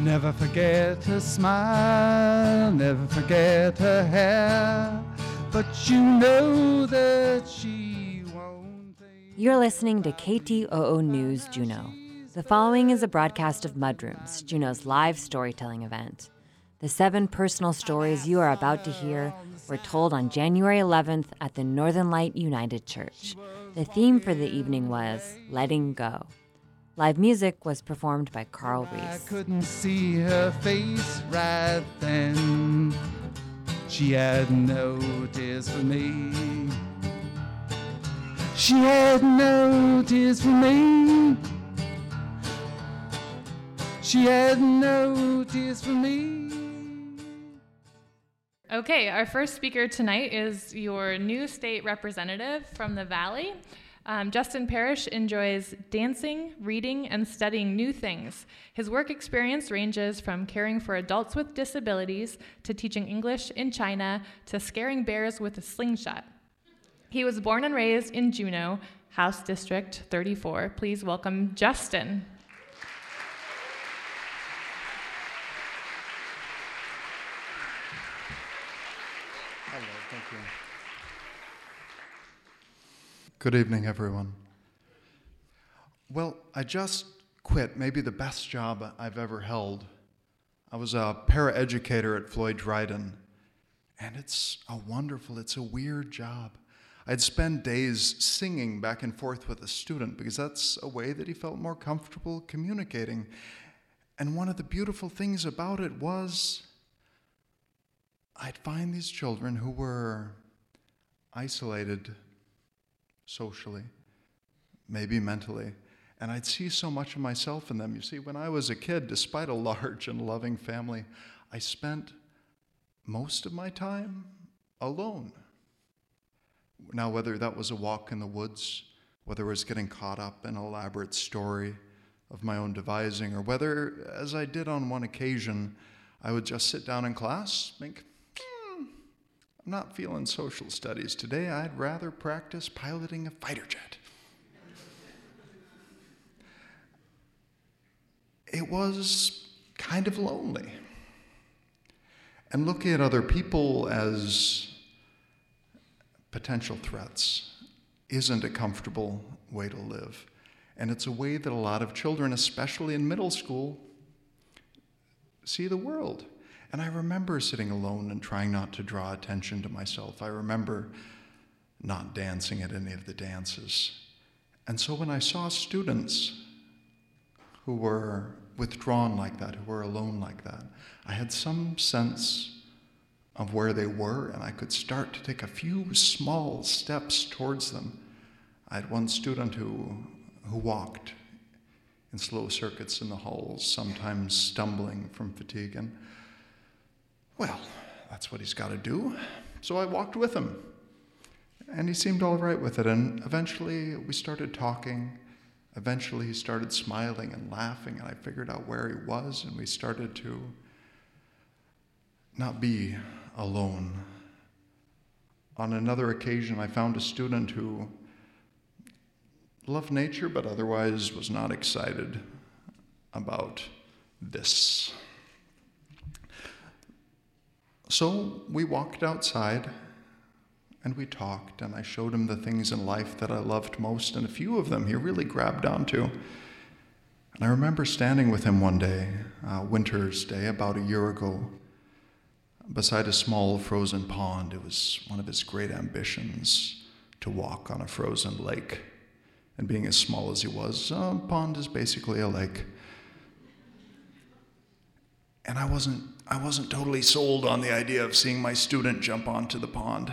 Never forget her smile, never forget her hair, but you know that she won't. You're listening to KTOO News Juneau. The following is a broadcast of Mudrooms, Juneau's live storytelling event. The 7 personal stories you are about to hear were told on January 11th at the Northern Light United Church. The theme for the evening was Letting Go. Live music was performed by Carl Reese. I couldn't see her face right then. She had no tears for me. She had no tears for me. She had no tears for me. Okay, our first speaker tonight is your new state representative from the Valley. Justin Parrish enjoys dancing, reading, and studying new things. His work experience ranges from caring for adults with disabilities to teaching English in China to scaring bears with a slingshot. He was born and raised in Juneau, House District 34. Please welcome Justin. Good evening, everyone. Well, I just quit maybe the best job I've ever held. I was a paraeducator at Floyd Dryden, and it's a weird job. I'd spend days singing back and forth with a student because that's a way that he felt more comfortable communicating. And one of the beautiful things about it was I'd find these children who were isolated socially, maybe mentally, and I'd see so much of myself in them. You see, when I was a kid, despite a large and loving family, I spent most of my time alone. Now, whether that was a walk in the woods, whether it was getting caught up in an elaborate story of my own devising, or whether, as I did on one occasion, I would just sit down in class, think, I'm not feeling social studies today. I'd rather practice piloting a fighter jet. It was kind of lonely. And looking at other people as potential threats isn't a comfortable way to live. And it's a way that a lot of children, especially in middle school, see the world. And I remember sitting alone and trying not to draw attention to myself. I remember not dancing at any of the dances. And so when I saw students who were withdrawn like that, who were alone like that, I had some sense of where they were, and I could start to take a few small steps towards them. I had one student who walked in slow circuits in the halls, sometimes stumbling from fatigue, and well, that's what he's got to do. So I walked with him, and he seemed all right with it. And eventually we started talking. Eventually he started smiling and laughing, and I figured out where he was, and we started to not be alone. On another occasion, I found a student who loved nature, but otherwise was not excited about this. So we walked outside, and we talked, and I showed him the things in life that I loved most, and a few of them he really grabbed onto. And I remember standing with him one day, winter's day, about a year ago, beside a small frozen pond. It was one of his great ambitions to walk on a frozen lake. And being as small as he was, a pond is basically a lake. And I wasn't totally sold on the idea of seeing my student jump onto the pond.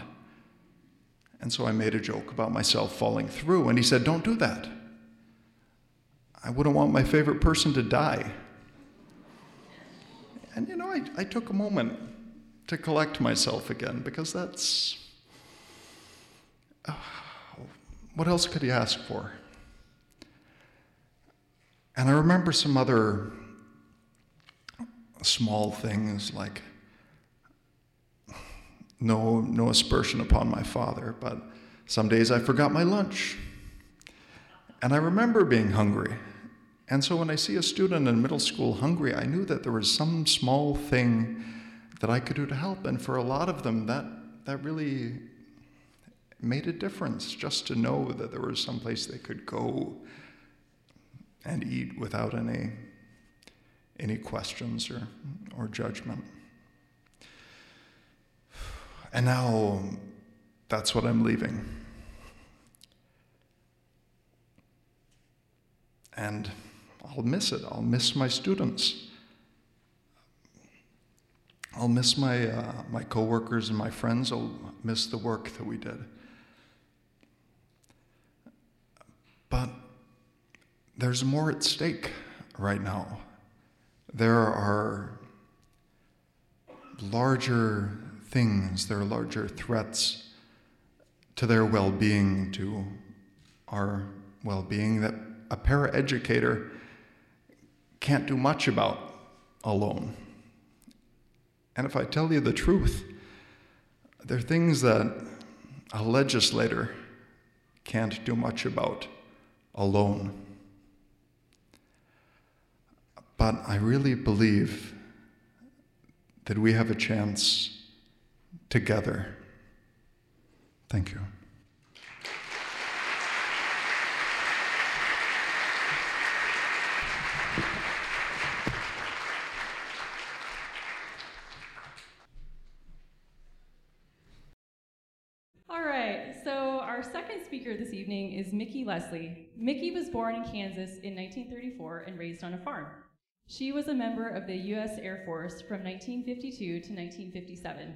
And so I made a joke about myself falling through, and he said, "Don't do that. I wouldn't want my favorite person to die." And you know, I took a moment to collect myself again, because that's, what else could he ask for? And I remember some other small things, like no aspersion upon my father, but some days I forgot my lunch. And I remember being hungry And so when I see a student in middle school hungry, I knew that there was some small thing that I could do to help. And for a lot of them, that really made a difference, just to know that there was some place they could go and eat without any questions or judgment. And now that's what I'm leaving. And I'll miss it. I'll miss my students. I'll miss my coworkers and my friends. I'll miss the work that we did. But there's more at stake right now. There are larger things. There are larger threats to their well-being, to our well-being, that a paraeducator can't do much about alone. And if I tell you the truth, there are things that a legislator can't do much about alone. But I really believe that we have a chance together. Thank you. This evening is Mickey Leslie. Mickey was born in Kansas in 1934 and raised on a farm. She was a member of the U.S. Air Force from 1952 to 1957.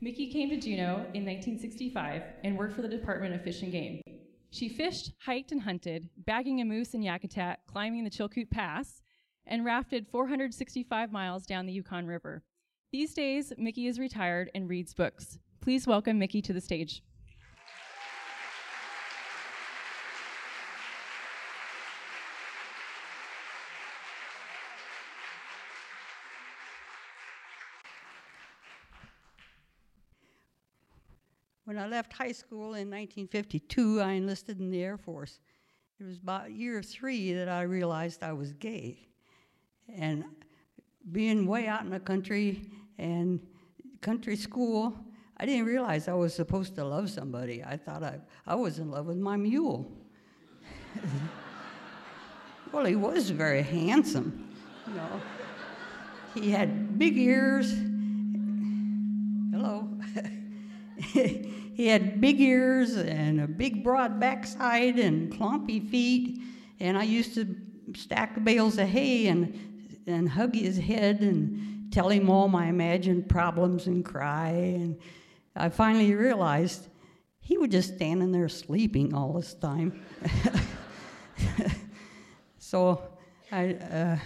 Mickey came to Juneau in 1965 and worked for the Department of Fish and Game. She fished, hiked, and hunted, bagging a moose in Yakutat, climbing the Chilkoot Pass, and rafted 465 miles down the Yukon River. These days, Mickey is retired and reads books. Please welcome Mickey to the stage. When I left high school in 1952, I enlisted in the Air Force. It was about year 3 that I realized I was gay. And being way out in the country and country school, I didn't realize I was supposed to love somebody. I thought I was in love with my mule. Well, he was very handsome, you know. He had big ears. Hello. He had big ears and a big broad backside and clompy feet, and I used to stack bales of hay and hug his head and tell him all my imagined problems and cry. And I finally realized he was just standing there sleeping all this time. So I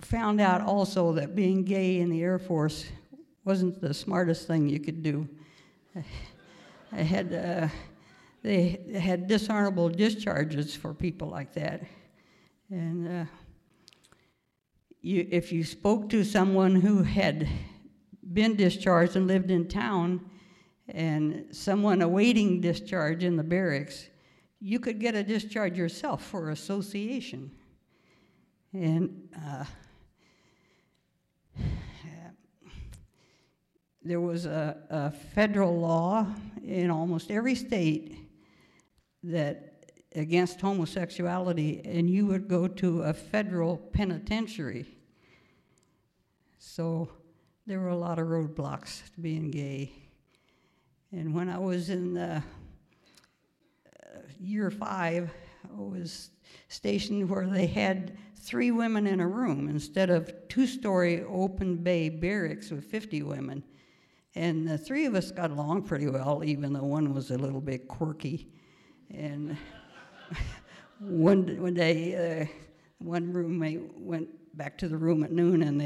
found out also that being gay in the Air Force wasn't the smartest thing you could do. I had they had dishonorable discharges for people like that, and if you spoke to someone who had been discharged and lived in town, and someone awaiting discharge in the barracks, you could get a discharge yourself for association, and. There was a federal law in almost every state that against homosexuality, and you would go to a federal penitentiary. So there were a lot of roadblocks to being gay. And when I was in year 5, I was stationed where they had 3 women in a room instead of 2-story open bay barracks with 50 women. And the 3 of us got along pretty well, even though one was a little bit quirky. And one day, one roommate went back to the room at noon, and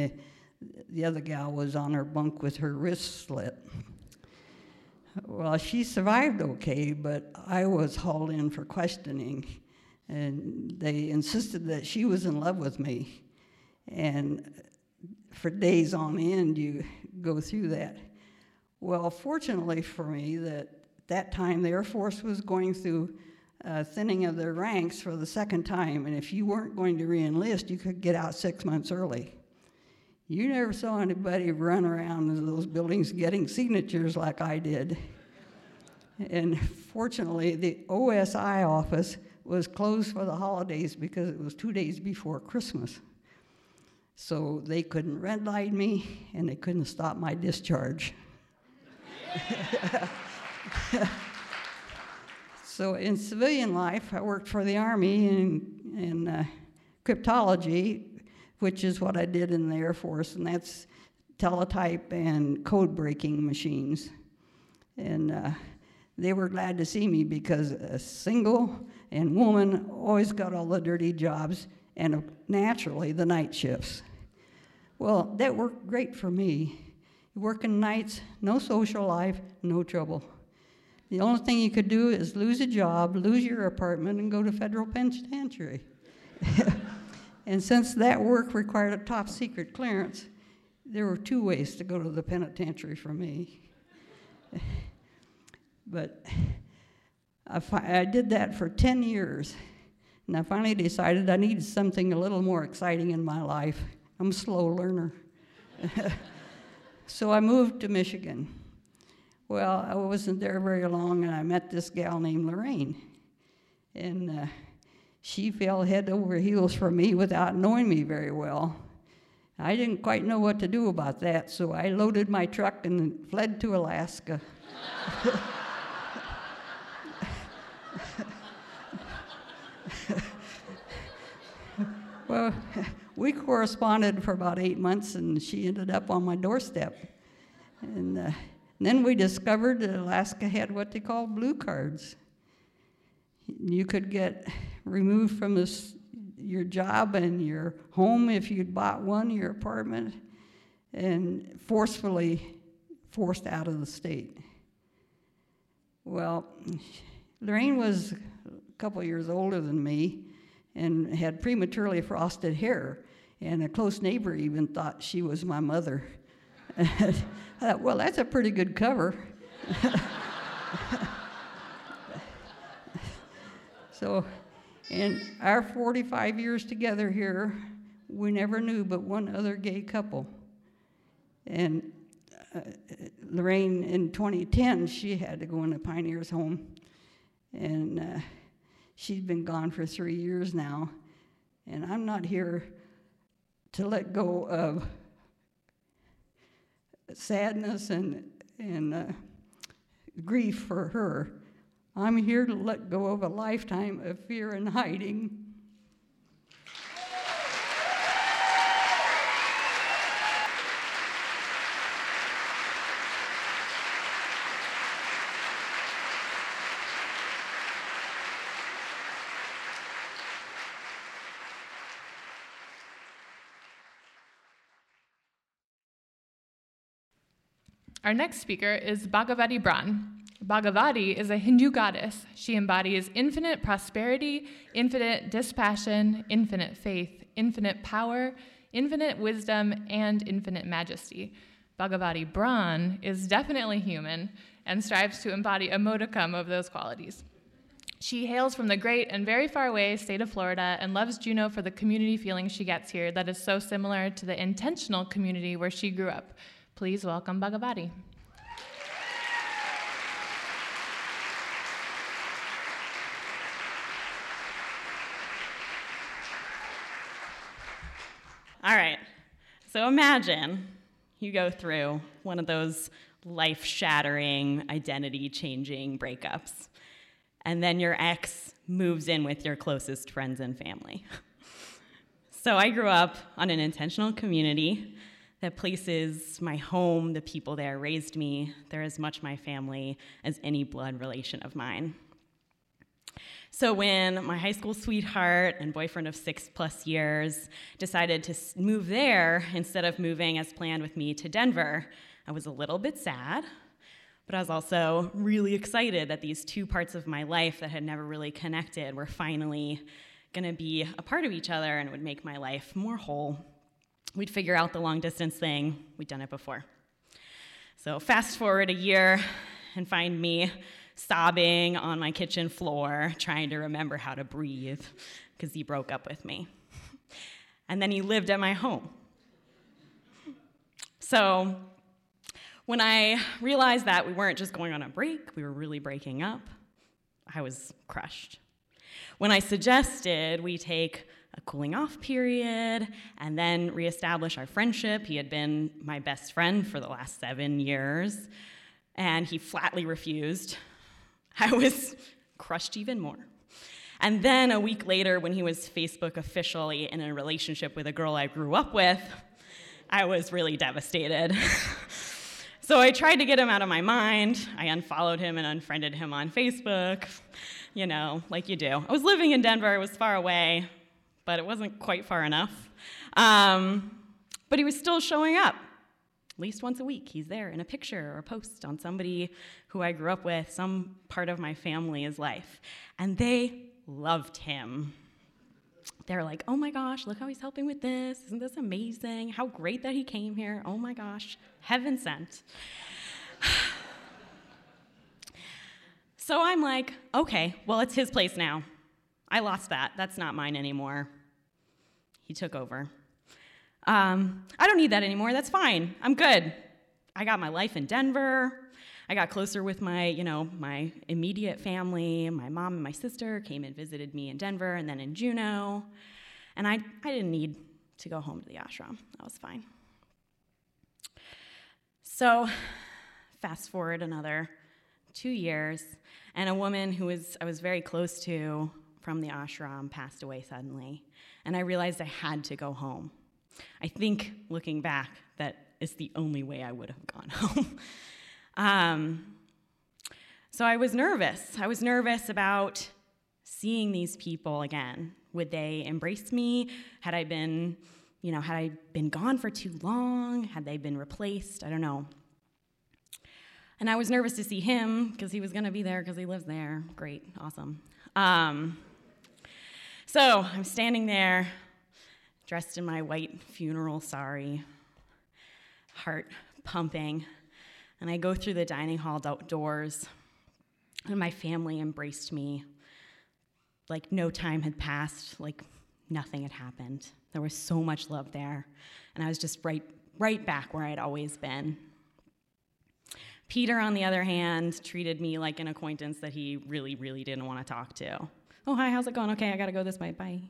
the other gal was on her bunk with her wrist slit. Well, she survived okay, but I was hauled in for questioning. And they insisted that she was in love with me. And for days on end, you go through that. Well, fortunately for me, that time the Air Force was going through thinning of their ranks for the second time, and if you weren't going to re-enlist, you could get out 6 months early. You never saw anybody run around in those buildings getting signatures like I did. And fortunately, the OSI office was closed for the holidays because it was 2 days before Christmas. So they couldn't red light me, and they couldn't stop my discharge. So in civilian life, I worked for the Army in cryptology, which is what I did in the Air Force, and that's teletype and code-breaking machines. And they were glad to see me because a single and woman always got all the dirty jobs and naturally the night shifts. Well, that worked great for me. Working nights, no social life, no trouble. The only thing you could do is lose a job, lose your apartment, and go to federal penitentiary. And since that work required a top secret clearance, there were two ways to go to the penitentiary for me. But I did that for 10 years, and I finally decided I needed something a little more exciting in my life. I'm a slow learner. So I moved to Michigan. Well, I wasn't there very long, and I met this gal named Lorraine. And she fell head over heels for me without knowing me very well. I didn't quite know what to do about that, so I loaded my truck and fled to Alaska. Well, we corresponded for about 8 months, and she ended up on my doorstep. And then we discovered that Alaska had what they call blue cards. You could get removed from your job and your home if you'd bought one, your apartment, and forcefully forced out of the state. Well, Lorraine was a couple years older than me and had prematurely frosted hair, and a close neighbor even thought she was my mother. I thought, well, that's a pretty good cover. So in our 45 years together here, we never knew but one other gay couple. And Lorraine, in 2010, she had to go in a pioneer's home. And she'd been gone for 3 years now. And I'm not here to let go of sadness and grief for her. I'm here to let go of a lifetime of fear and hiding. Our next speaker is Bhagavati Bran. Bhagavati is a Hindu goddess. She embodies infinite prosperity, infinite dispassion, infinite faith, infinite power, infinite wisdom, and infinite majesty. Bhagavati Bran is definitely human and strives to embody a modicum of those qualities. She hails from the great and very far away state of Florida and loves Juneau for the community feeling she gets here that is so similar to the intentional community where she grew up. Please welcome Bhagavati. All right, so imagine you go through one of those life-shattering, identity-changing breakups, and then your ex moves in with your closest friends and family. So I grew up on an intentional community that places my home, the people there raised me, they're as much my family as any blood relation of mine. So when my high school sweetheart and boyfriend of 6+ years decided to move there instead of moving as planned with me to Denver, I was a little bit sad, but I was also really excited that these two parts of my life that had never really connected were finally gonna be a part of each other and would make my life more whole. We'd figure out the long distance thing. We'd done it before. So fast forward a year and find me sobbing on my kitchen floor, trying to remember how to breathe because he broke up with me. And then he lived at my home. So when I realized that we weren't just going on a break, we were really breaking up, I was crushed. When I suggested we take a cooling off period and then reestablish our friendship, he had been my best friend for the last 7 years, and he flatly refused, I was crushed even more. And then a week later, when he was Facebook officially in a relationship with a girl I grew up with, I was really devastated. So I tried to get him out of my mind. I unfollowed him and unfriended him on Facebook, you know, like you do. I was living in Denver. It was far away, but it wasn't quite far enough. But he was still showing up. At least once a week, he's there in a picture or a post on somebody who I grew up with, some part of my family's life. And they loved him. They're like, oh my gosh, look how he's helping with this. Isn't this amazing? How great that he came here. Oh my gosh, heaven sent. So I'm like, okay, well, it's his place now. I lost that. That's not mine anymore. He took over. I don't need that anymore. That's fine. I'm good. I got my life in Denver. I got closer with my, you know, my immediate family. My mom and my sister came and visited me in Denver and then in Juneau. And I didn't need to go home to the ashram. I was fine. So fast forward another 2 years, and a woman who was I was very close to from the ashram passed away suddenly. And I realized I had to go home. I think, looking back, that is the only way I would have gone home. So I was nervous. I was nervous about seeing these people again. Would they embrace me? Had I been gone for too long? Had they been replaced? I don't know. And I was nervous to see him because he was going to be there because he lives there. Great, awesome. So I'm standing there, dressed in my white funeral sari, heart pumping. And I go through the dining hall doors, and my family embraced me like no time had passed, like nothing had happened. There was so much love there, and I was just right back where I'd always been. Peter, on the other hand, treated me like an acquaintance that he really, really didn't want to talk to. Oh, hi, how's it going? Okay, I got to go this way. Bye.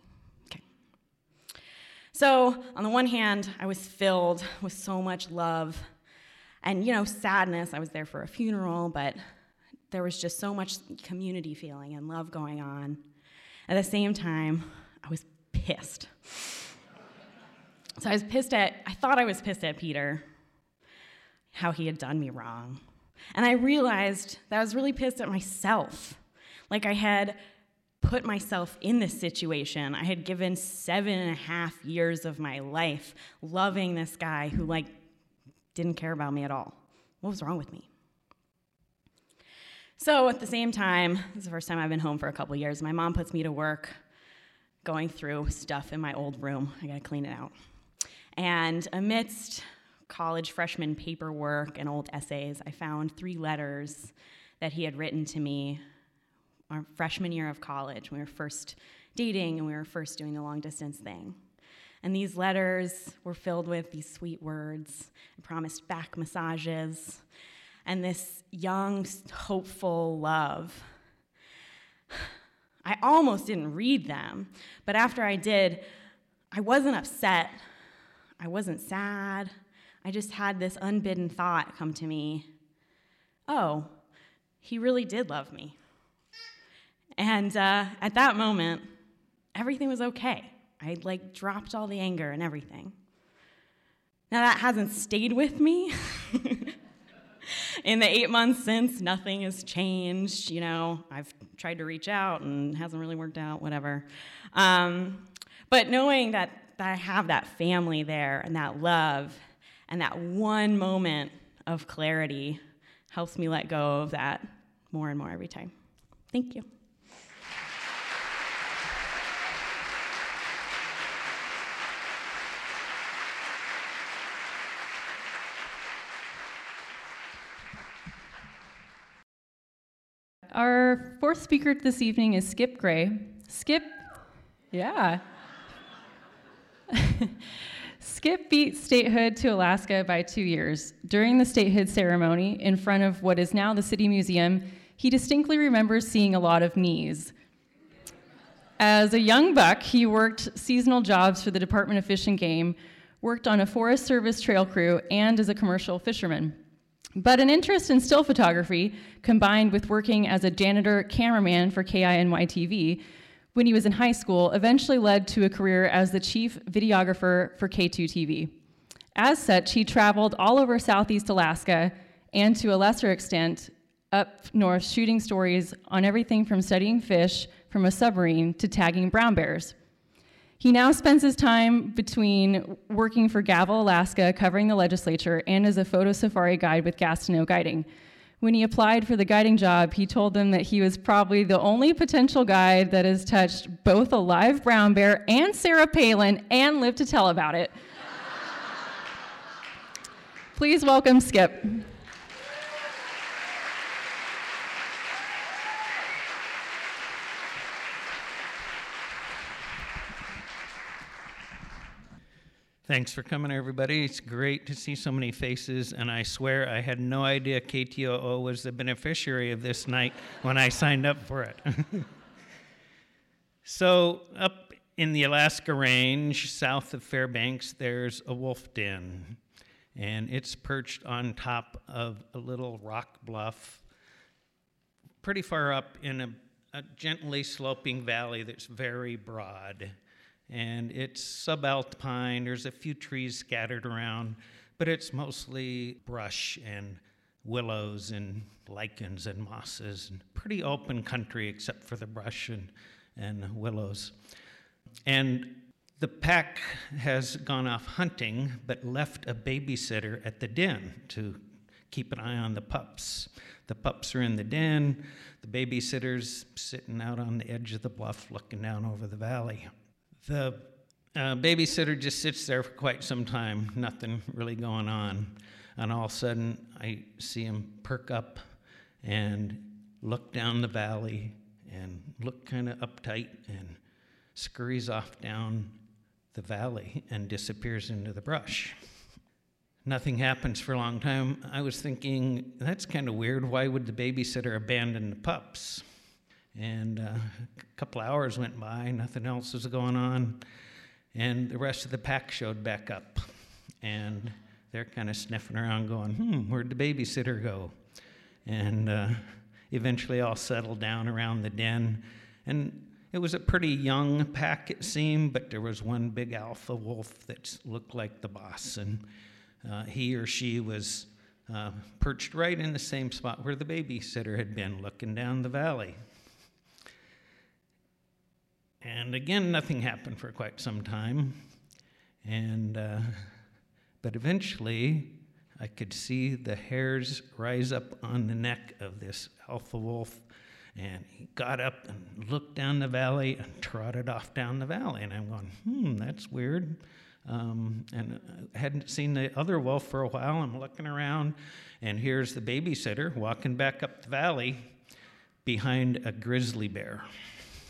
So on the one hand, I was filled with so much love and, you know, sadness. I was there for a funeral, but there was just so much community feeling and love going on. At the same time, I was pissed. So I thought I was pissed at Peter, how he had done me wrong. And I realized that I was really pissed at myself. Like I had put myself in this situation. I had given 7.5 years of my life loving this guy who, like, didn't care about me at all. What was wrong with me? So at the same time, this is the first time I've been home for a couple years, my mom puts me to work going through stuff in my old room. I gotta clean it out. And amidst college freshman paperwork and old essays, I found 3 letters that he had written to me our freshman year of college, when we were first dating and we were first doing the long distance thing. And these letters were filled with these sweet words, and promised back massages, and this young, hopeful love. I almost didn't read them, but after I did, I wasn't upset, I wasn't sad, I just had this unbidden thought come to me, oh, he really did love me. And at that moment, everything was okay. I dropped all the anger and everything. Now that hasn't stayed with me. In the 8 months since, nothing has changed. You know, I've tried to reach out and it hasn't really worked out, whatever. But knowing that I have that family there and that love and that one moment of clarity helps me let go of that more and more every time. Thank you. Our fourth speaker this evening is Skip Gray. Skip, yeah. Skip beat statehood to Alaska by 2 years. During the statehood ceremony, in front of what is now the City Museum, he distinctly remembers seeing a lot of knees. As a young buck, he worked seasonal jobs for the Department of Fish and Game, worked on a Forest Service trail crew, and as a commercial fisherman. But an interest in still photography, combined with working as a janitor cameraman for KINY TV, when he was in high school, eventually led to a career as the chief videographer for K2 TV. As such, he traveled all over Southeast Alaska and, to a lesser extent, up north, shooting stories on everything from studying fish from a submarine to tagging brown bears. He now spends his time between working for Gavel, Alaska, covering the legislature, and as a photo safari guide with Gastineau Guiding. When he applied for the guiding job, he told them that he was probably the only potential guide that has touched both a live brown bear and Sarah Palin and lived to tell about it. Please welcome Skip. Thanks for coming, everybody. It's great to see so many faces, and I swear I had no idea KTOO was the beneficiary of this night when I signed up for it. So up in the Alaska Range, south of Fairbanks, there's a wolf den, and it's perched on top of a little rock bluff pretty far up in a gently sloping valley that's very broad. And it's subalpine. There's a few trees scattered around, but it's mostly brush and willows and lichens and mosses, and pretty open country except for the brush and willows. And the pack has gone off hunting, but left a babysitter at the den to keep an eye on the pups. The pups are in the den. The babysitter's sitting out on the edge of the bluff looking down over the valley. The babysitter just sits there for quite some time, nothing really going on. And all of a sudden, I see him perk up and look down the valley and look kind of uptight and scurries off down the valley and disappears into the brush. Nothing happens for a long time. I was thinking, that's kind of weird. Why would the babysitter abandon the pups? And a couple hours went by, nothing else was going on, and the rest of the pack showed back up. And they're kind of sniffing around going, where'd the babysitter go? And eventually all settled down around the den. And it was a pretty young pack, it seemed, but there was one big alpha wolf that looked like the boss. And he or she was perched right in the same spot where the babysitter had been, looking down the valley. And again, nothing happened for quite some time. And but eventually, I could see the hairs rise up on the neck of this alpha wolf. And he got up and looked down the valley and trotted off down the valley. And I'm going, that's weird. And I hadn't seen the other wolf for a while. I'm looking around, and here's the babysitter walking back up the valley behind a grizzly bear.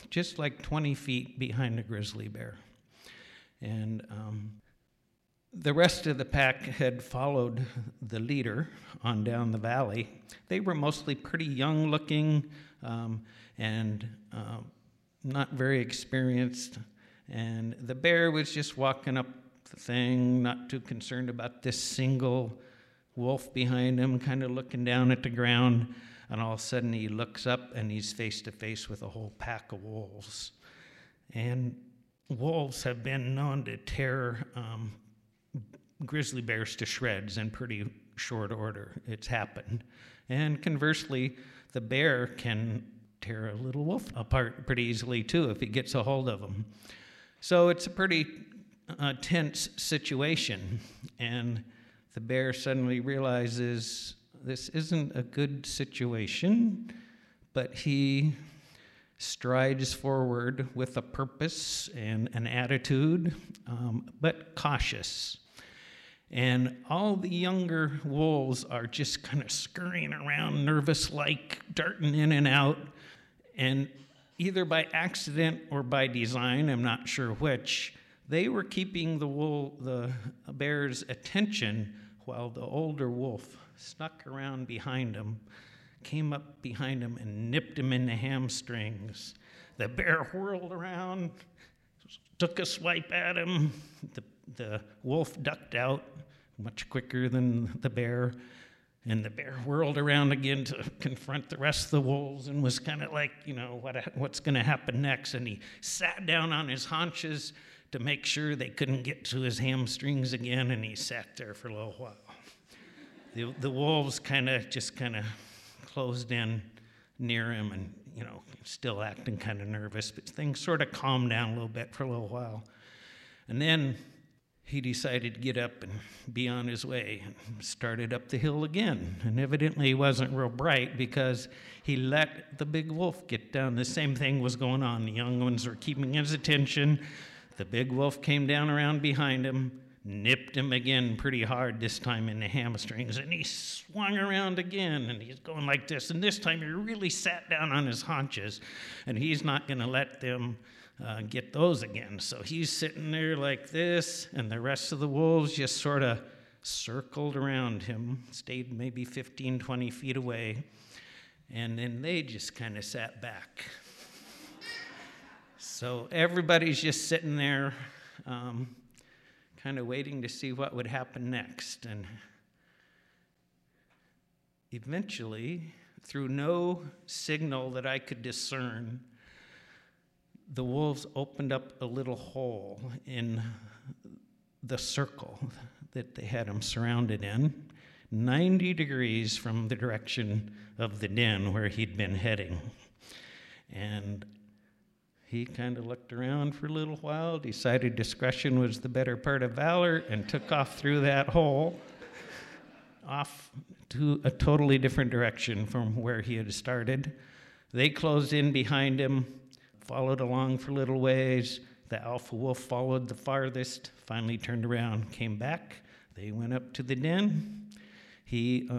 Just like 20 feet behind a grizzly bear. And the rest of the pack had followed the leader on down the valley. They were mostly pretty young looking and not very experienced. And the bear was just walking up the thing, not too concerned about this single wolf behind him, kind of looking down at the ground. And all of a sudden, he looks up, and he's face-to-face with a whole pack of wolves. And wolves have been known to tear grizzly bears to shreds in pretty short order. It's happened. And conversely, the bear can tear a little wolf apart pretty easily, too, if he gets a hold of them. So it's a pretty tense situation. And the bear suddenly realizes this isn't a good situation, but he strides forward with a purpose and an attitude, but cautious. And all the younger wolves are just kind of scurrying around, nervous-like, darting in and out. And either by accident or by design, I'm not sure which, they were keeping the bear's attention while the older wolf snuck around behind him, came up behind him and nipped him in the hamstrings. The bear whirled around, took a swipe at him. The wolf ducked out much quicker than the bear, and the bear whirled around again to confront the rest of the wolves and was kind of like, you know, what's going to happen next? And he sat down on his haunches to make sure they couldn't get to his hamstrings again, and he sat there for a little while. The wolves kind of closed in near him and, you know, still acting kind of nervous, but things sort of calmed down a little bit for a little while. And then he decided to get up and be on his way and started up the hill again. And evidently he wasn't real bright because he let the big wolf get down. The same thing was going on. The young ones were keeping his attention. The big wolf came down around behind him, nipped him again pretty hard, this time in the hamstrings, and he swung around again, and he's going like this. And this time he really sat down on his haunches, and he's not going to let them get those again. So he's sitting there like this, and the rest of the wolves just sort of circled around him, stayed maybe 15, 20 feet away, and then they just kind of sat back. So everybody's just sitting there, kind of waiting to see what would happen next. And eventually, through no signal that I could discern, the wolves opened up a little hole in the circle that they had them surrounded in, 90 degrees from the direction of the den where he'd been heading. And he kind of looked around for a little while, decided discretion was the better part of valor, and took off through that hole, off to a totally different direction from where he had started. They closed in behind him, followed along for little ways. The alpha wolf followed the farthest, finally turned around, came back. They went up to the den. He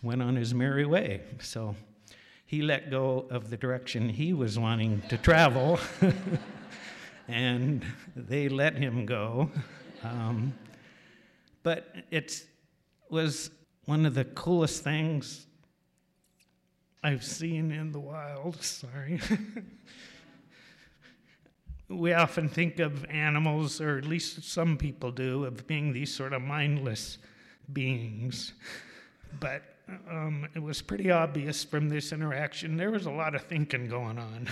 went on his merry way. So he let go of the direction he was wanting to travel, and they let him go. But it was one of the coolest things I've seen in the wild. Sorry. We often think of animals, or at least some people do, of being these sort of mindless beings. But it was pretty obvious from this interaction, there was a lot of thinking going on.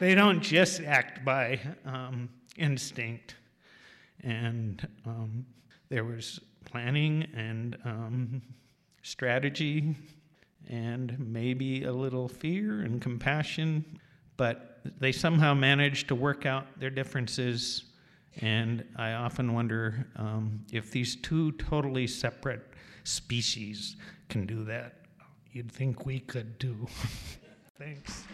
They don't just act by instinct. And there was planning and strategy and maybe a little fear and compassion, but they somehow managed to work out their differences. And I often wonder if these two totally separate species can do that, you'd think we could do. Thanks.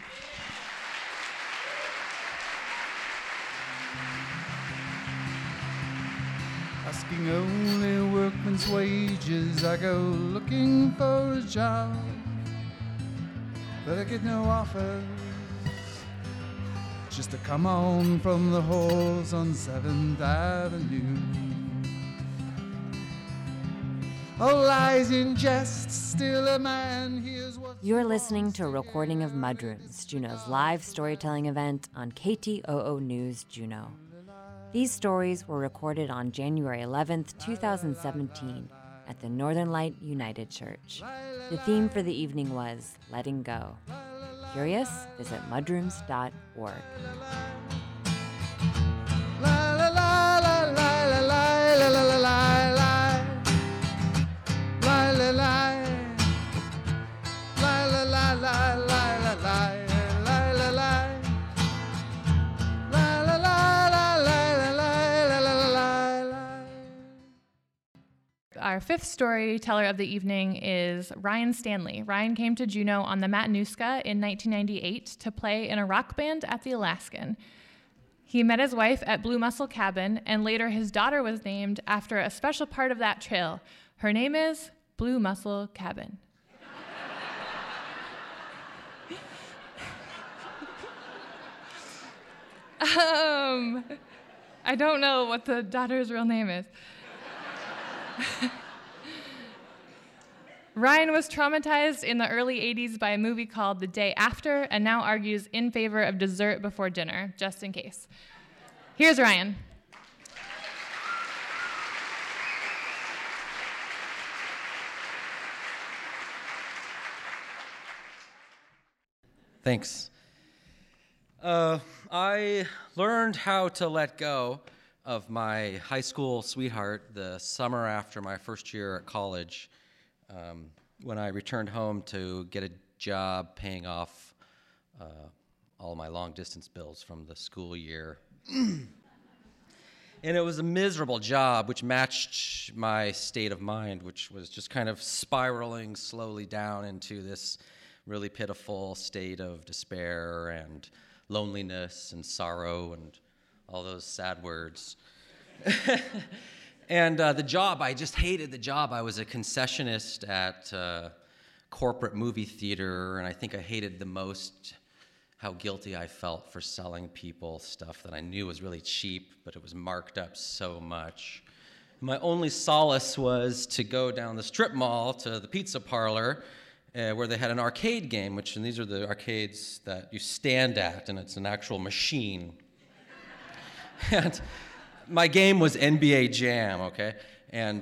Asking only workman's wages, I go looking for a job, but I get no offers, just to come on from the halls on 7th Avenue. Oh, lies in jest, still a man, here's what... You're listening to a recording of Mudrooms, Juneau's live storytelling event on KTOO News Juneau. These stories were recorded on January 11th, 2017, at the Northern Light United Church. The theme for the evening was Letting Go. Curious? Visit mudrooms.org. Our fifth storyteller of the evening is Ryan Stanley. Ryan came to Juneau on the Matanuska in 1998 to play in a rock band at the Alaskan. He met his wife at Blue Mussel Cabin, and later his daughter was named after a special part of that trail. Her name is Blue Mussel Cabin. I don't know what the daughter's real name is. Ryan was traumatized in the early 80s by a movie called The Day After, and now argues in favor of dessert before dinner, just in case. Here's Ryan. Thanks. I learned how to let go of my high school sweetheart the summer after my first year at college, when I returned home to get a job paying off all my long-distance bills from the school year. And it was a miserable job, which matched my state of mind, which was just kind of spiraling slowly down into this really pitiful state of despair and loneliness and sorrow and all those sad words. And the job, I just hated the job. I was a concessionist at corporate movie theater, and I think I hated the most how guilty I felt for selling people stuff that I knew was really cheap, but it was marked up so much. My only solace was to go down the strip mall to the pizza parlor, where they had an arcade game, and these are the arcades that you stand at, and it's an actual machine. And my game was NBA Jam, okay? And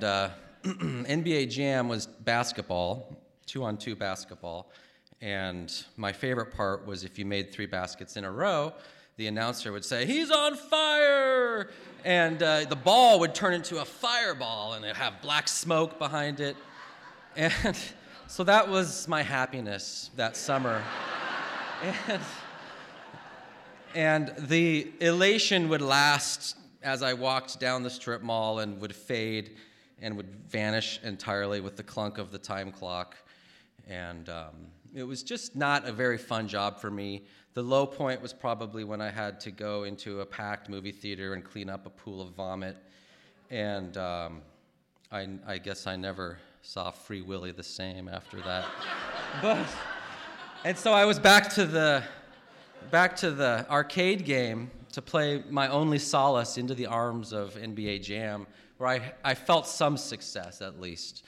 NBA Jam was basketball, 2-on-2 basketball. And my favorite part was if you made 3 baskets in a row, the announcer would say, "He's on fire!" And the ball would turn into a fireball, and it'd have black smoke behind it. And so that was my happiness that summer. And the elation would last as I walked down the strip mall and would fade and would vanish entirely with the clunk of the time clock. And it was just not a very fun job for me. The low point was probably when I had to go into a packed movie theater and clean up a pool of vomit. And I guess I never saw Free Willy the same after that. And so I was back to the arcade game to play my only solace into the arms of NBA Jam, where I felt some success, at least.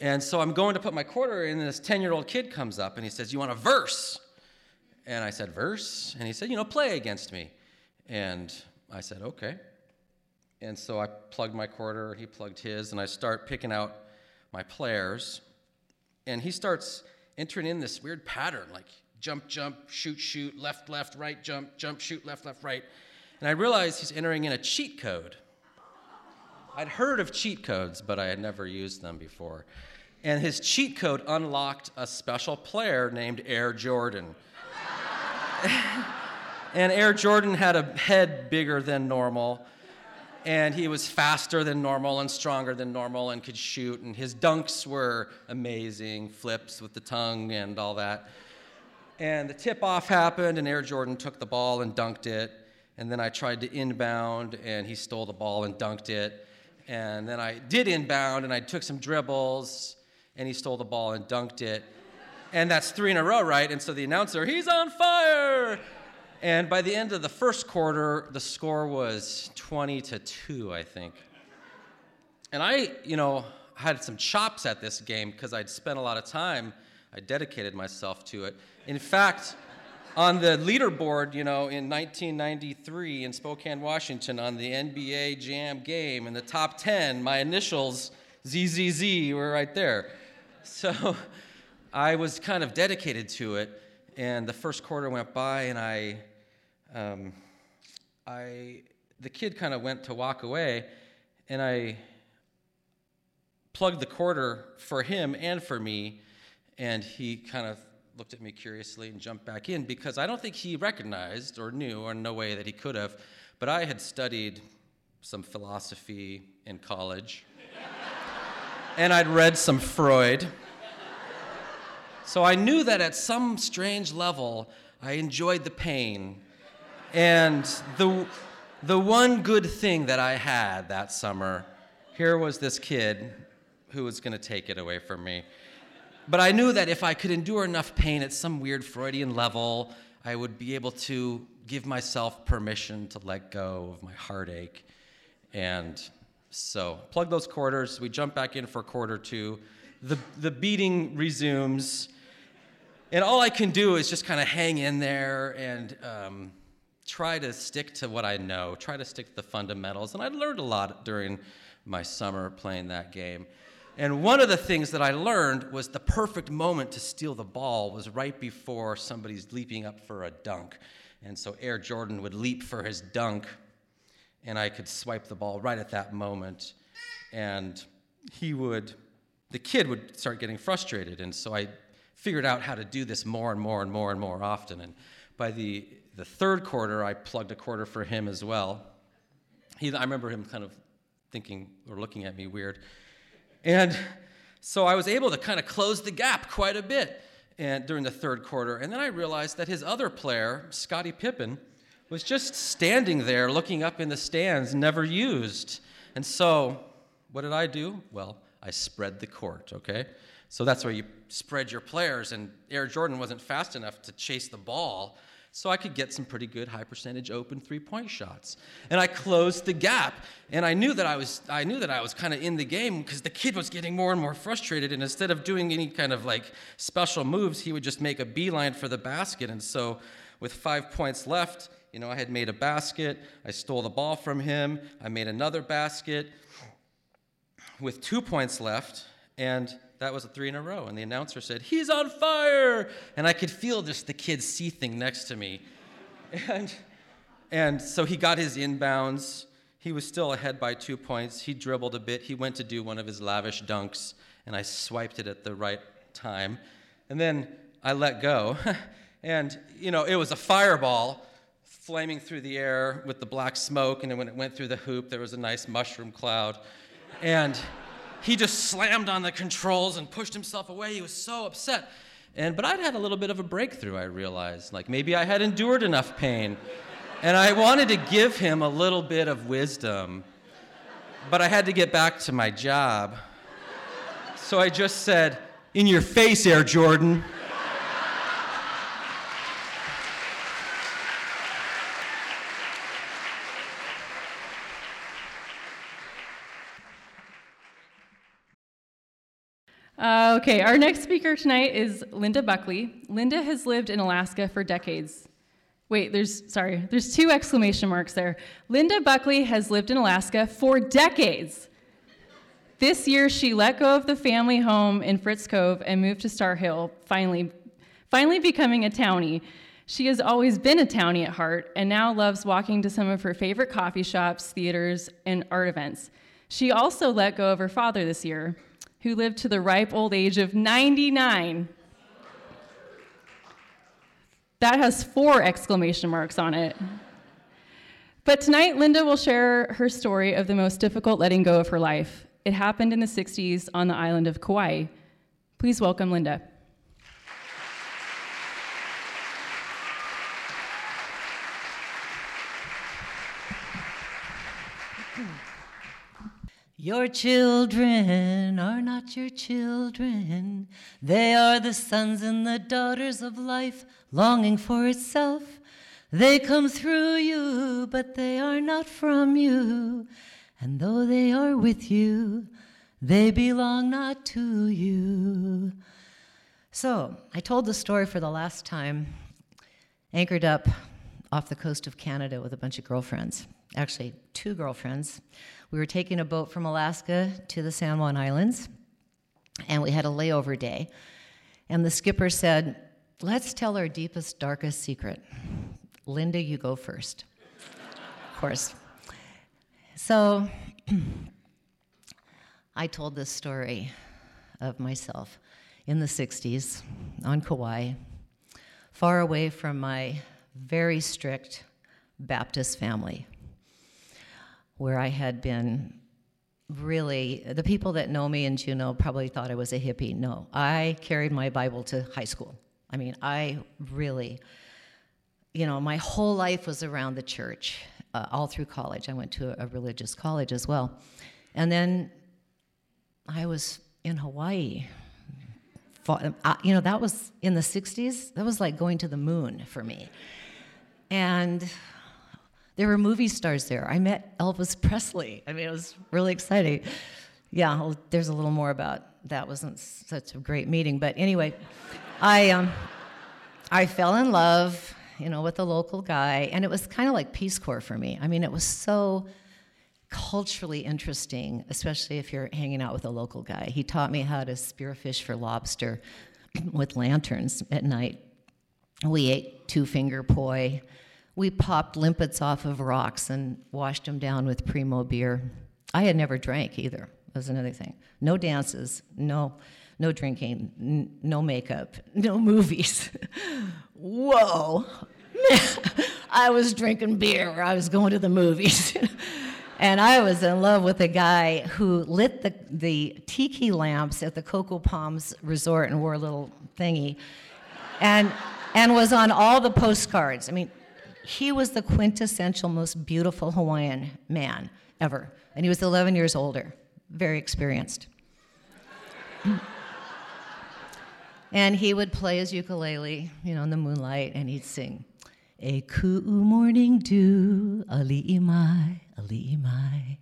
And so I'm going to put my quarter in, and this 10-year-old kid comes up, and he says, "You want a verse?" And I said, "Verse?" And he said, "Play against me." And I said, "Okay." And so I plugged my quarter, he plugged his, and I start picking out my players. And he starts entering in this weird pattern, like, jump, jump, shoot, shoot, left, left, right, jump, jump, shoot, left, left, right. And I realized he's entering in a cheat code. I'd heard of cheat codes, but I had never used them before. And his cheat code unlocked a special player named Air Jordan. And Air Jordan had a head bigger than normal, and he was faster than normal and stronger than normal and could shoot, and his dunks were amazing, flips with the tongue and all that. And the tip-off happened, and Air Jordan took the ball and dunked it. And then I tried to inbound, and he stole the ball and dunked it. And then I did inbound, and I took some dribbles, and he stole the ball and dunked it. And that's 3 in a row, right? And so the announcer, "He's on fire!" And by the end of the first quarter, the score was 20-2, I think. And I, had some chops at this game because I'd spent a lot of time. I dedicated myself to it. In fact, on the leaderboard, in 1993 in Spokane, Washington, on the NBA Jam game, in the top 10, my initials, ZZZ, were right there. So I was kind of dedicated to it, and the first quarter went by, and the kid kind of went to walk away, and I plugged the quarter for him and for me, and he kind of looked at me curiously and jumped back in, because I don't think he recognized or knew, or no way that he could have, but I had studied some philosophy in college. And I'd read some Freud. So I knew that at some strange level, I enjoyed the pain And the one good thing that I had that summer, here was this kid who was going to take it away from me. But I knew that if I could endure enough pain at some weird Freudian level, I would be able to give myself permission to let go of my heartache. And so, plug those quarters. We jump back in for quarter two. The beating resumes. And all I can do is just kind of hang in there and try to stick to what I know, try to stick to the fundamentals. And I learned a lot during my summer playing that game. And one of the things that I learned was the perfect moment to steal the ball was right before somebody's leaping up for a dunk. And so Air Jordan would leap for his dunk, and I could swipe the ball right at that moment. And the kid would start getting frustrated. And so I figured out how to do this more and more often. And by the third quarter, I plugged a quarter for him as well. I remember him kind of thinking or looking at me weird. And so I was able to kind of close the gap quite a bit during the third quarter. And then I realized that his other player, Scottie Pippen, was just standing there looking up in the stands, never used. And so what did I do? Well, I spread the court, okay? So that's where you spread your players, and Air Jordan wasn't fast enough to chase the ball, so I could get some pretty good high percentage open three-point shots. And I closed the gap, and I knew that I was kind of in the game because the kid was getting more and more frustrated, and instead of doing any kind of like special moves, he would just make a beeline for the basket. And so with 5 points left, you know, I had made a basket, I stole the ball from him, I made another basket with 2 points left, and that was a three in a row, and the announcer said, "He's on fire!" And I could feel just the kid seething next to me. And so he got his inbounds. He was still ahead by 2 points. He dribbled a bit. He went to do one of his lavish dunks, and I swiped it at the right time. And then I let go. And, you know, it was a fireball flaming through the air with the black smoke, and then when it went through the hoop, there was a nice mushroom cloud. And he just slammed on the controls and pushed himself away. He was so upset. But I'd had a little bit of a breakthrough, I realized. Like, maybe I had endured enough pain. And I wanted to give him a little bit of wisdom. But I had to get back to my job. So I just said, "In your face, Air Jordan." Okay, our next speaker tonight is Linda Buckley. Linda has lived in Alaska for decades. Wait, there's two exclamation marks there. Linda Buckley has lived in Alaska for decades. This year, she let go of the family home in Fritz Cove and moved to Star Hill, finally becoming a townie. She has always been a townie at heart and now loves walking to some of her favorite coffee shops, theaters, and art events. She also let go of her father this year, who lived to the ripe old age of 99. That has four exclamation marks on it. But tonight, Linda will share her story of the most difficult letting go of her life. It happened in the 60s on the island of Kauai. Please welcome Linda. Your children are not your children. They are the sons and the daughters of life, longing for itself. They come through you, but they are not from you. And though they are with you, they belong not to you. So, I told the story for the last time, anchored up off the coast of Canada with a bunch of girlfriends. Actually, two girlfriends. We were taking a boat from Alaska to the San Juan Islands, and we had a layover day. And the skipper said, "Let's tell our deepest, darkest secret. Linda, you go first." Of course. So I told this story of myself in the 60s on Kauai, far away from my very strict Baptist family, where I had been really, the people that know me in Juneau probably thought I was a hippie. No, I carried my Bible to high school. I mean, I really you know, my whole life was around the church, all through college. I went to a religious college as well. And then I was in Hawaii. You know, that was in the 60s. That was like going to the moon for me. And there were movie stars there. I met Elvis Presley. I mean, it was really exciting. Yeah, there's a little more about that. Wasn't such a great meeting. But anyway, I fell in love, you know, with a local guy. And it was kind of like Peace Corps for me. I mean, it was so culturally interesting, especially if you're hanging out with a local guy. He taught me how to spearfish for lobster with lanterns at night. We ate two-finger poi. We popped limpets off of rocks and washed them down with Primo beer. I had never drank either. That was another thing. No dances, no drinking, no makeup, no movies. Whoa. I was drinking beer or I was going to the movies. And I was in love with a guy who lit the tiki lamps at the Coco Palms Resort and wore a little thingy and was on all the postcards. I mean, he was the quintessential most beautiful Hawaiian man ever. And he was 11 years older, very experienced. And he would play his ukulele, you know, in the moonlight, and he'd sing, "E ku'u morning dew, ali'i mai, ali'i mai."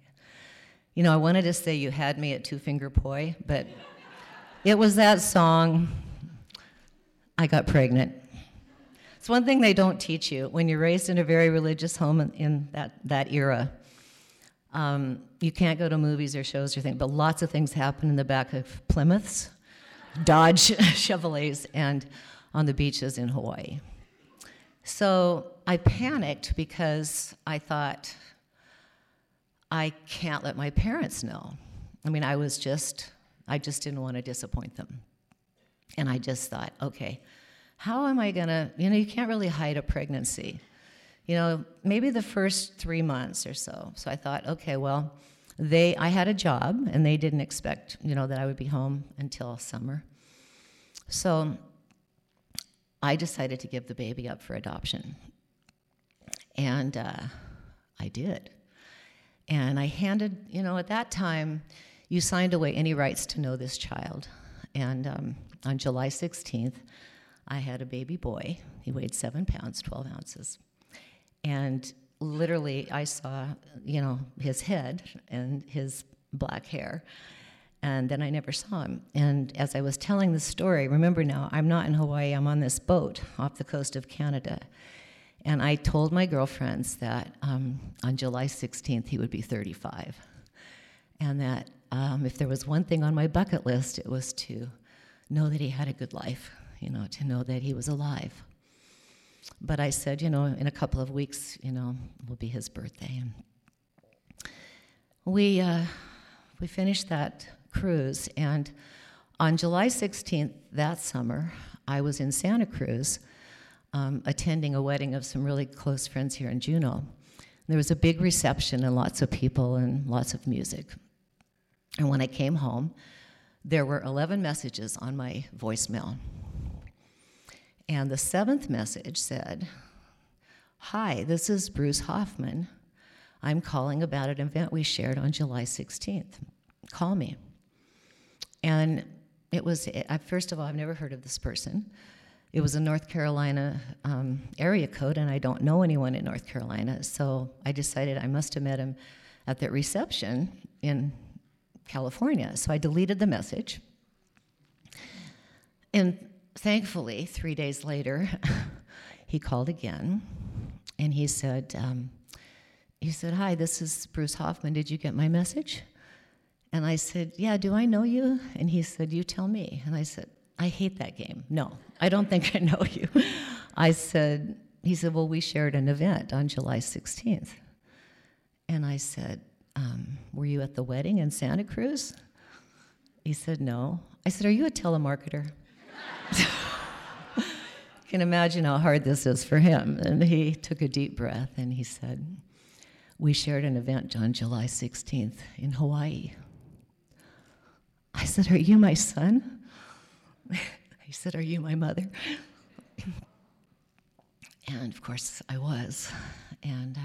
You know, I wanted to say "You Had Me" at two-finger poi, but it was that song. I got pregnant. It's one thing they don't teach you when you're raised in a very religious home in that era. You can't go to movies or shows or things, but lots of things happen in the back of Plymouths, Dodge Chevrolets, and on the beaches in Hawaii. So I panicked because I thought, I can't let my parents know. I mean, I just didn't want to disappoint them. And I just thought, okay, how am I gonna, you know, you can't really hide a pregnancy. You know, maybe the first 3 months or so. So I thought, okay, well, I had a job, and they didn't expect, you know, that I would be home until summer. So I decided to give the baby up for adoption. And I did. And I handed, you know, at that time, you signed away any rights to know this child. And on July 16th, I had a baby boy. He weighed 7 pounds, 12 ounces. And literally, I saw, you know, his head and his black hair, and then I never saw him. And as I was telling the story, remember now, I'm not in Hawaii, I'm on this boat off the coast of Canada. And I told my girlfriends that on July 16th, he would be 35. And that if there was one thing on my bucket list, it was to know that he had a good life, you know, to know that he was alive. But I said, you know, in a couple of weeks, you know, will be his birthday. And we finished that cruise, and on July 16th that summer, I was in Santa Cruz attending a wedding of some really close friends here in Juneau. And there was a big reception and lots of people and lots of music. And when I came home, there were 11 messages on my voicemail. And the 7th message said, "Hi, this is Bruce Hoffman. I'm calling about an event we shared on July 16th. Call me." And it was, first of all, I've never heard of this person. It was a North Carolina area code, and I don't know anyone in North Carolina, so I decided I must have met him at that reception in California. So I deleted the message. And thankfully, 3 days later, he called again, and he said, "Hi, this is Bruce Hoffman. Did you get my message?" And I said, "Yeah, do I know you?" And he said, "You tell me." And I said, "I hate that game. No, I don't think I know you." He said, "Well, we shared an event on July 16th. And I said, "Were you at the wedding in Santa Cruz?" He said, "No." I said, "Are you a telemarketer?" You can imagine how hard this is for him. And he took a deep breath and he said, "We shared an event on July 16th in Hawaii." I said, "Are you my son?" He said, "Are you my mother?" And of course I was. And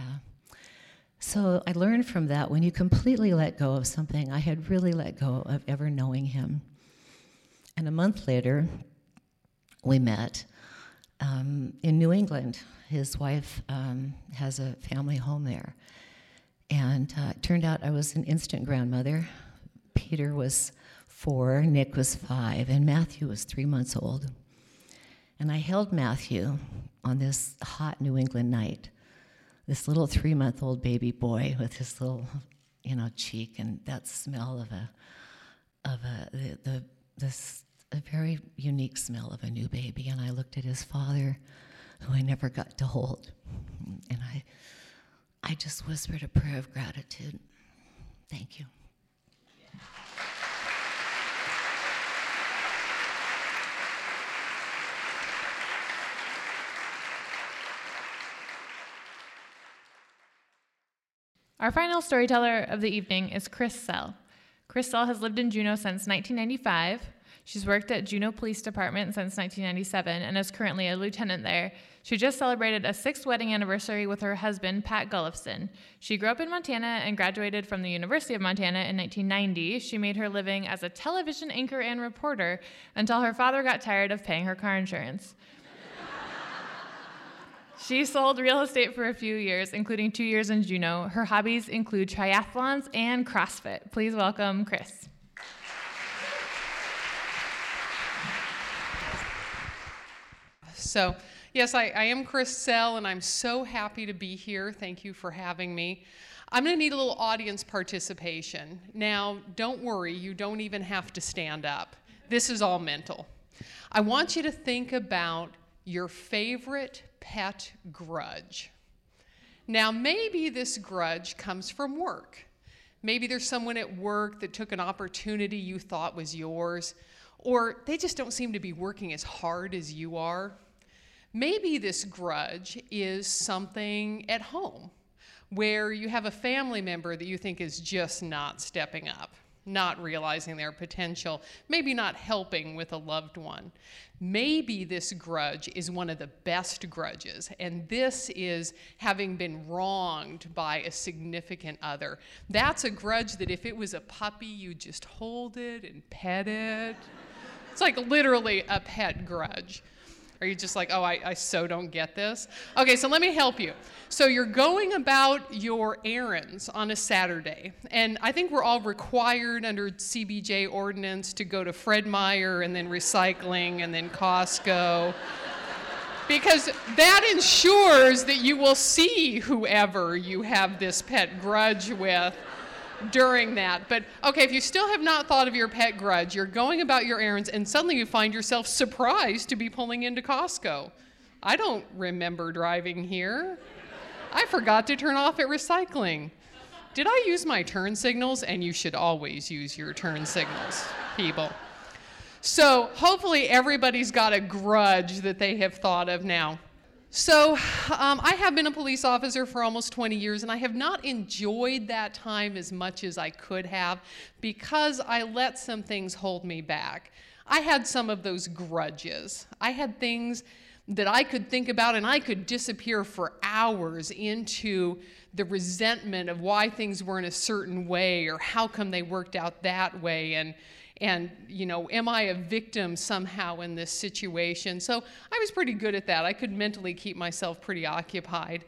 so I learned from that, when you completely let go of something, I had really let go of ever knowing him. And a month later, we met in New England. His wife has a family home there. And it turned out I was an instant grandmother. Peter was 4, Nick was 5, and Matthew was 3 months old. And I held Matthew on this hot New England night, this little 3-month-old baby boy with his little, cheek and that smell of a very unique smell of a new baby. And I looked at his father, who I never got to hold, and I just whispered a prayer of gratitude. Thank you. Yeah. Our final storyteller of the evening is Chris Sell. Chris Sell has lived in Juneau since 1995. She's worked at Juneau Police Department since 1997 and is currently a lieutenant there. She just celebrated a 6th wedding anniversary with her husband, Pat Gullifson. She grew up in Montana and graduated from the University of Montana in 1990. She made her living as a television anchor and reporter until her father got tired of paying her car insurance. She sold real estate for a few years, including 2 years in Juneau. Her hobbies include triathlons and CrossFit. Please welcome Chris. So, yes, I am Chris Sell, and I'm so happy to be here. Thank you for having me. I'm going to need a little audience participation. Now, don't worry, you don't even have to stand up. This is all mental. I want you to think about your favorite pet grudge. Now, maybe this grudge comes from work. Maybe there's someone at work that took an opportunity you thought was yours, or they just don't seem to be working as hard as you are. Maybe this grudge is something at home where you have a family member that you think is just not stepping up, not realizing their potential, maybe not helping with a loved one. Maybe this grudge is one of the best grudges, and this is having been wronged by a significant other. That's a grudge that if it was a puppy, you just hold it and pet it. It's like literally a pet grudge. Are you just like, oh, I so don't get this? Okay, so let me help you. So you're going about your errands on a Saturday, and I think we're all required under CBJ ordinance to go to Fred Meyer and then recycling and then Costco, because that ensures that you will see whoever you have this pet grudge with during that. But okay, if you still have not thought of your pet grudge, you're going about your errands and suddenly you find yourself surprised to be pulling into Costco. I don't remember driving here. I forgot to turn off at recycling. Did I use my turn signals? And you should always use your turn signals, people. So hopefully everybody's got a grudge that they have thought of now. So I have been a police officer for almost 20 years, and I have not enjoyed that time as much as I could have because I let some things hold me back. I had some of those grudges. I had things that I could think about, and I could disappear for hours into the resentment of why things were in a certain way or how come they worked out that way. And am I a victim somehow in this situation? So I was pretty good at that. I could mentally keep myself pretty occupied.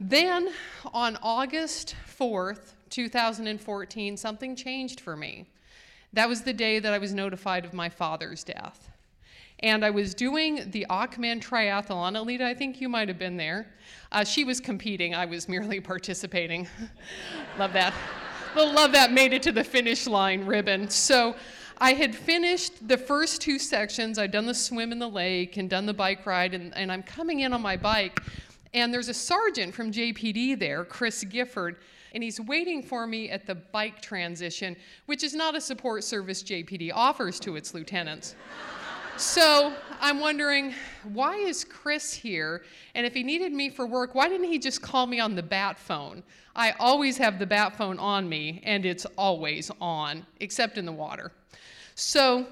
Then on August 4th, 2014, something changed for me. That was the day that I was notified of my father's death. And I was doing the Achman Triathlon. Alita, I think you might have been there. She was competing, I was merely participating. Love that. Little love that made it to the finish line ribbon. So I had finished the first 2 sections. I'd done the swim in the lake and done the bike ride, and I'm coming in on my bike, and there's a sergeant from JPD there, Chris Gifford, and he's waiting for me at the bike transition, which is not a support service JPD offers to its lieutenants. So I'm wondering, why is Chris here? And if he needed me for work, why didn't he just call me on the bat phone? I always have the bat phone on me, and it's always on, except in the water. So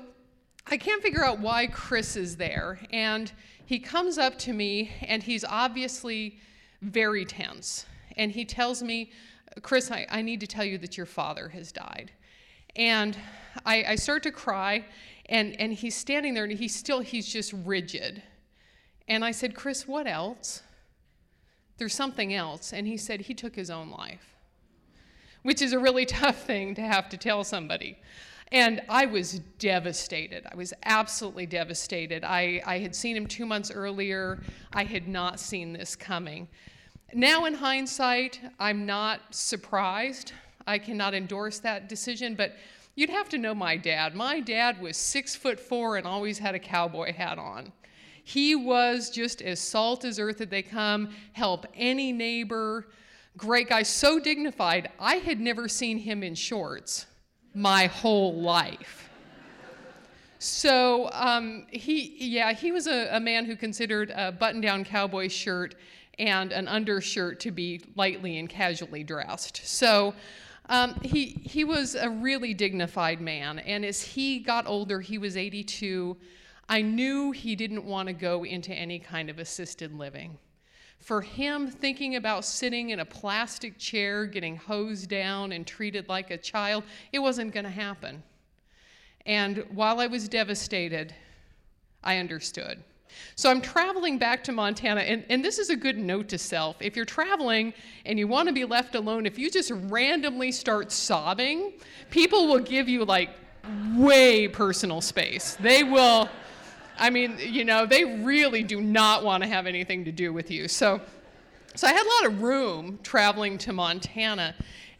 I can't figure out why Chris is there. And He comes up to me, and he's obviously very tense. And he tells me, Chris, I need to tell you that your father has died. And I start to cry, and he's standing there, and he's just rigid. And I said, Chris, what else? There's something else. And he said, he took his own life, which is a really tough thing to have to tell somebody. And I was devastated. I was absolutely devastated. I had seen him 2 months earlier. I had not seen this coming. Now in hindsight, I'm not surprised. I cannot endorse that decision, but you'd have to know my dad. My dad was 6'4" and always had a cowboy hat on. He was just as salt as earth that they come, help any neighbor. Great guy, so dignified. I had never seen him in shorts my whole life. So he was a man who considered a button-down cowboy shirt and an undershirt to be lightly and casually dressed. So he was a really dignified man. And as he got older, he was 82. I knew he didn't want to go into any kind of assisted living. For him, thinking about sitting in a plastic chair, getting hosed down and treated like a child, it wasn't going to happen. And while I was devastated, I understood. So I'm traveling back to Montana, and this is a good note to self. If you're traveling and you want to be left alone, if you just randomly start sobbing, people will give you, like, way personal space. They will... they really do not want to have anything to do with you. So I had a lot of room traveling to Montana.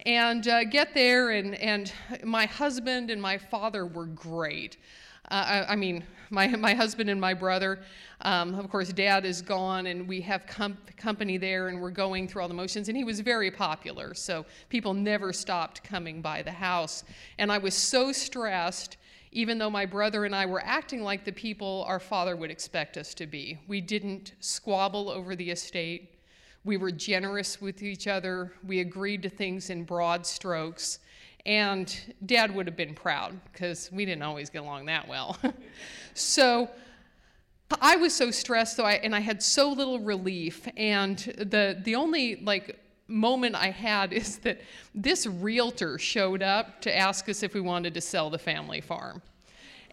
And get there, and my husband and my father were great. My husband and my brother, of course, Dad is gone, and we have company there, and we're going through all the motions. And he was very popular, so people never stopped coming by the house. And I was so stressed. Even though my brother and I were acting like the people our father would expect us to be. We didn't squabble over the estate. We were generous with each other. We agreed to things in broad strokes. And Dad would have been proud, because we didn't always get along that well. So I was so stressed, though, and I had so little relief. And the only, moment I had is that this realtor showed up to ask us if we wanted to sell the family farm.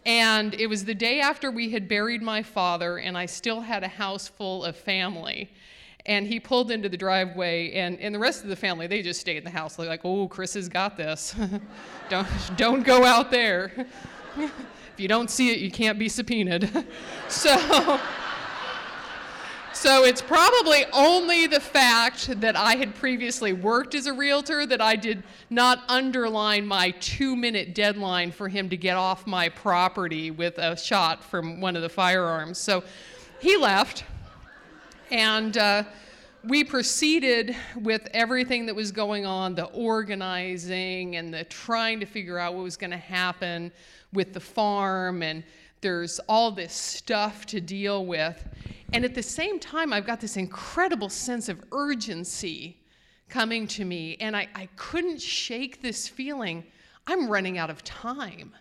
And it was the day after we had buried my father, and I still had a house full of family. And he pulled into the driveway, and the rest of the family, they just stayed in the house. They're like, oh, Chris has got this. Don't go out there. If you don't see it, you can't be subpoenaed. So it's probably only the fact that I had previously worked as a realtor that I did not underline my 2-minute deadline for him to get off my property with a shot from one of the firearms. So he left, and we proceeded with everything that was going on, the organizing and the trying to figure out what was going to happen with the farm, and there's all this stuff to deal with. And at the same time, I've got this incredible sense of urgency coming to me, and I couldn't shake this feeling. I'm running out of time.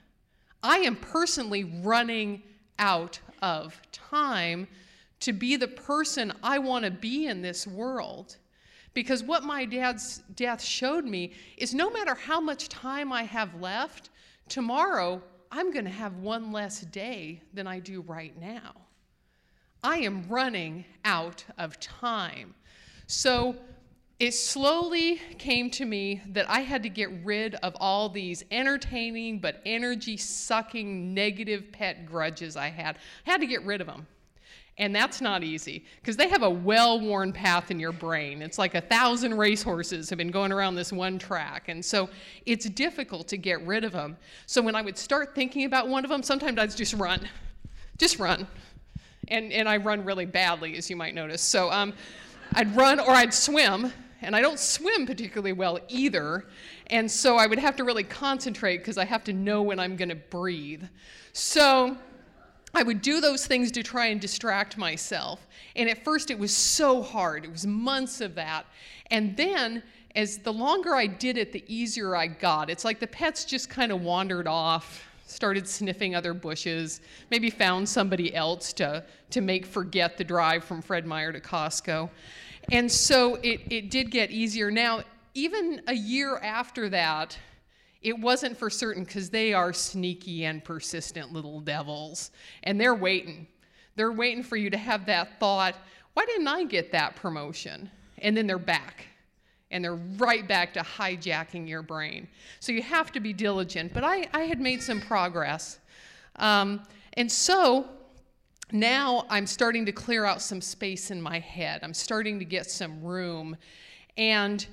I am personally running out of time to be the person I want to be in this world. Because what my dad's death showed me is no matter how much time I have left, tomorrow I'm going to have one less day than I do right now. I am running out of time. So it slowly came to me that I had to get rid of all these entertaining but energy-sucking negative pet grudges I had. I had to get rid of them. And that's not easy, because they have a well-worn path in your brain. It's like 1,000 racehorses have been going around this one track. And so it's difficult to get rid of them. So when I would start thinking about one of them, sometimes I'd just run. Just run. And I run really badly, as you might notice. So I'd run or I'd swim, and I don't swim particularly well either. And so I would have to really concentrate, because I have to know when I'm going to breathe. So I would do those things to try and distract myself. And at first it was so hard. It was months of that. And then as the longer I did it, the easier I got. It's like the pets just kind of wandered off started sniffing other bushes, maybe found somebody else to make forget the drive from Fred Meyer to Costco. And so it did get easier. Now, even a year after that, it wasn't for certain, because they are sneaky and persistent little devils, and they're waiting. They're waiting for you to have that thought, why didn't I get that promotion? And then they're back, and they're right back to hijacking your brain. So you have to be diligent, but I had made some progress. And so now I'm starting to clear out some space in my head. I'm starting to get some room, and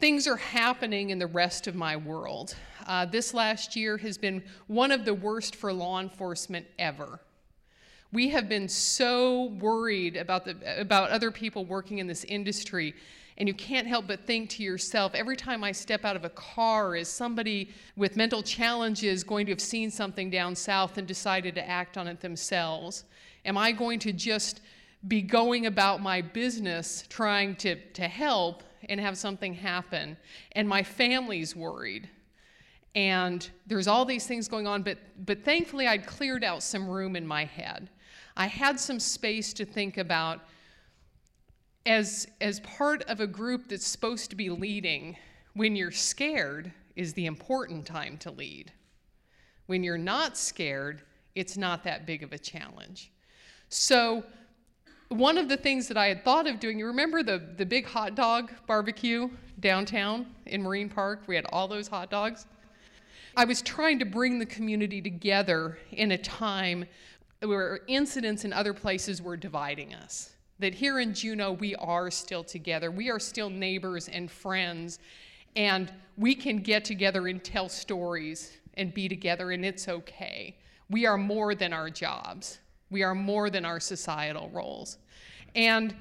things are happening in the rest of my world. This last year has been one of the worst for law enforcement ever. We have been so worried about other people working in this industry, and you can't help but think to yourself, every time I step out of a car, is somebody with mental challenges going to have seen something down south and decided to act on it themselves? Am I going to just be going about my business trying to help and have something happen? And my family's worried. And there's all these things going on, but thankfully I'd cleared out some room in my head. I had some space to think about, as part of a group that's supposed to be leading, when you're scared is the important time to lead. When you're not scared, it's not that big of a challenge. So one of the things that I had thought of doing, you remember the big hot dog barbecue downtown in Marine Park? We had all those hot dogs. I was trying to bring the community together in a time where incidents in other places were dividing us. That here in Juneau, we are still together. We are still neighbors and friends, and we can get together and tell stories and be together, and it's okay. We are more than our jobs. We are more than our societal roles. And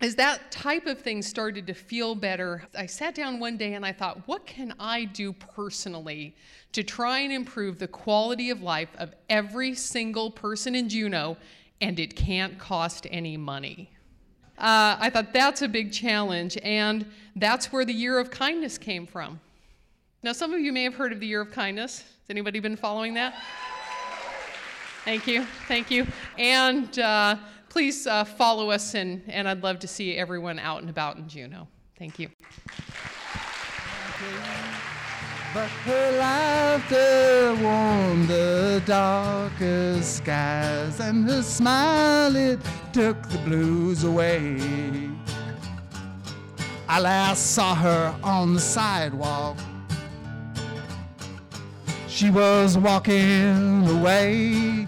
as that type of thing started to feel better, I sat down one day and I thought, what can I do personally to try and improve the quality of life of every single person in Juneau? And it can't cost any money. I thought that's a big challenge, and that's where the Year of Kindness came from. Now, some of you may have heard of the Year of Kindness. Has anybody been following that? Thank you. And please follow us, and I'd love to see everyone out and about in Juneau. Thank you. But her laughter warmed the darkest skies, and her smile, it took the blues away. I last saw her on the sidewalk. She was walking away,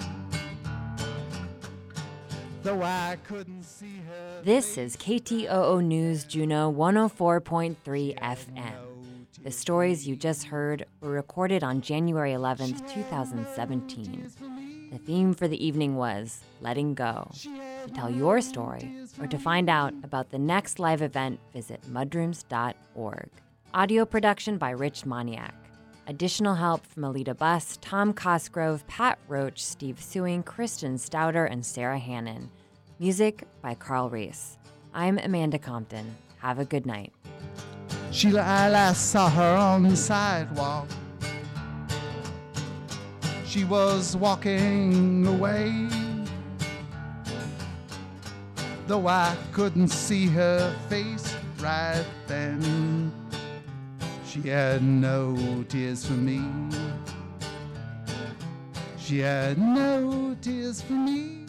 though I couldn't see her. This is KTOO News Juneau 104.3 FM. The stories you just heard were recorded on January 11th, 2017. The theme for the evening was Letting Go. To tell your story or to find out about the next live event, visit mudrooms.org. Audio production by Rich Moniak. Additional help from Alita Buss, Tom Cosgrove, Pat Roach, Steve Sewing, Kristen Stouter, and Sarah Hannon. Music by Carl Reese. I'm Amanda Compton. Have a good night. Sheila, I last saw her on the sidewalk. She was walking away, though I couldn't see her face right then. She had no tears for me. She had no tears for me.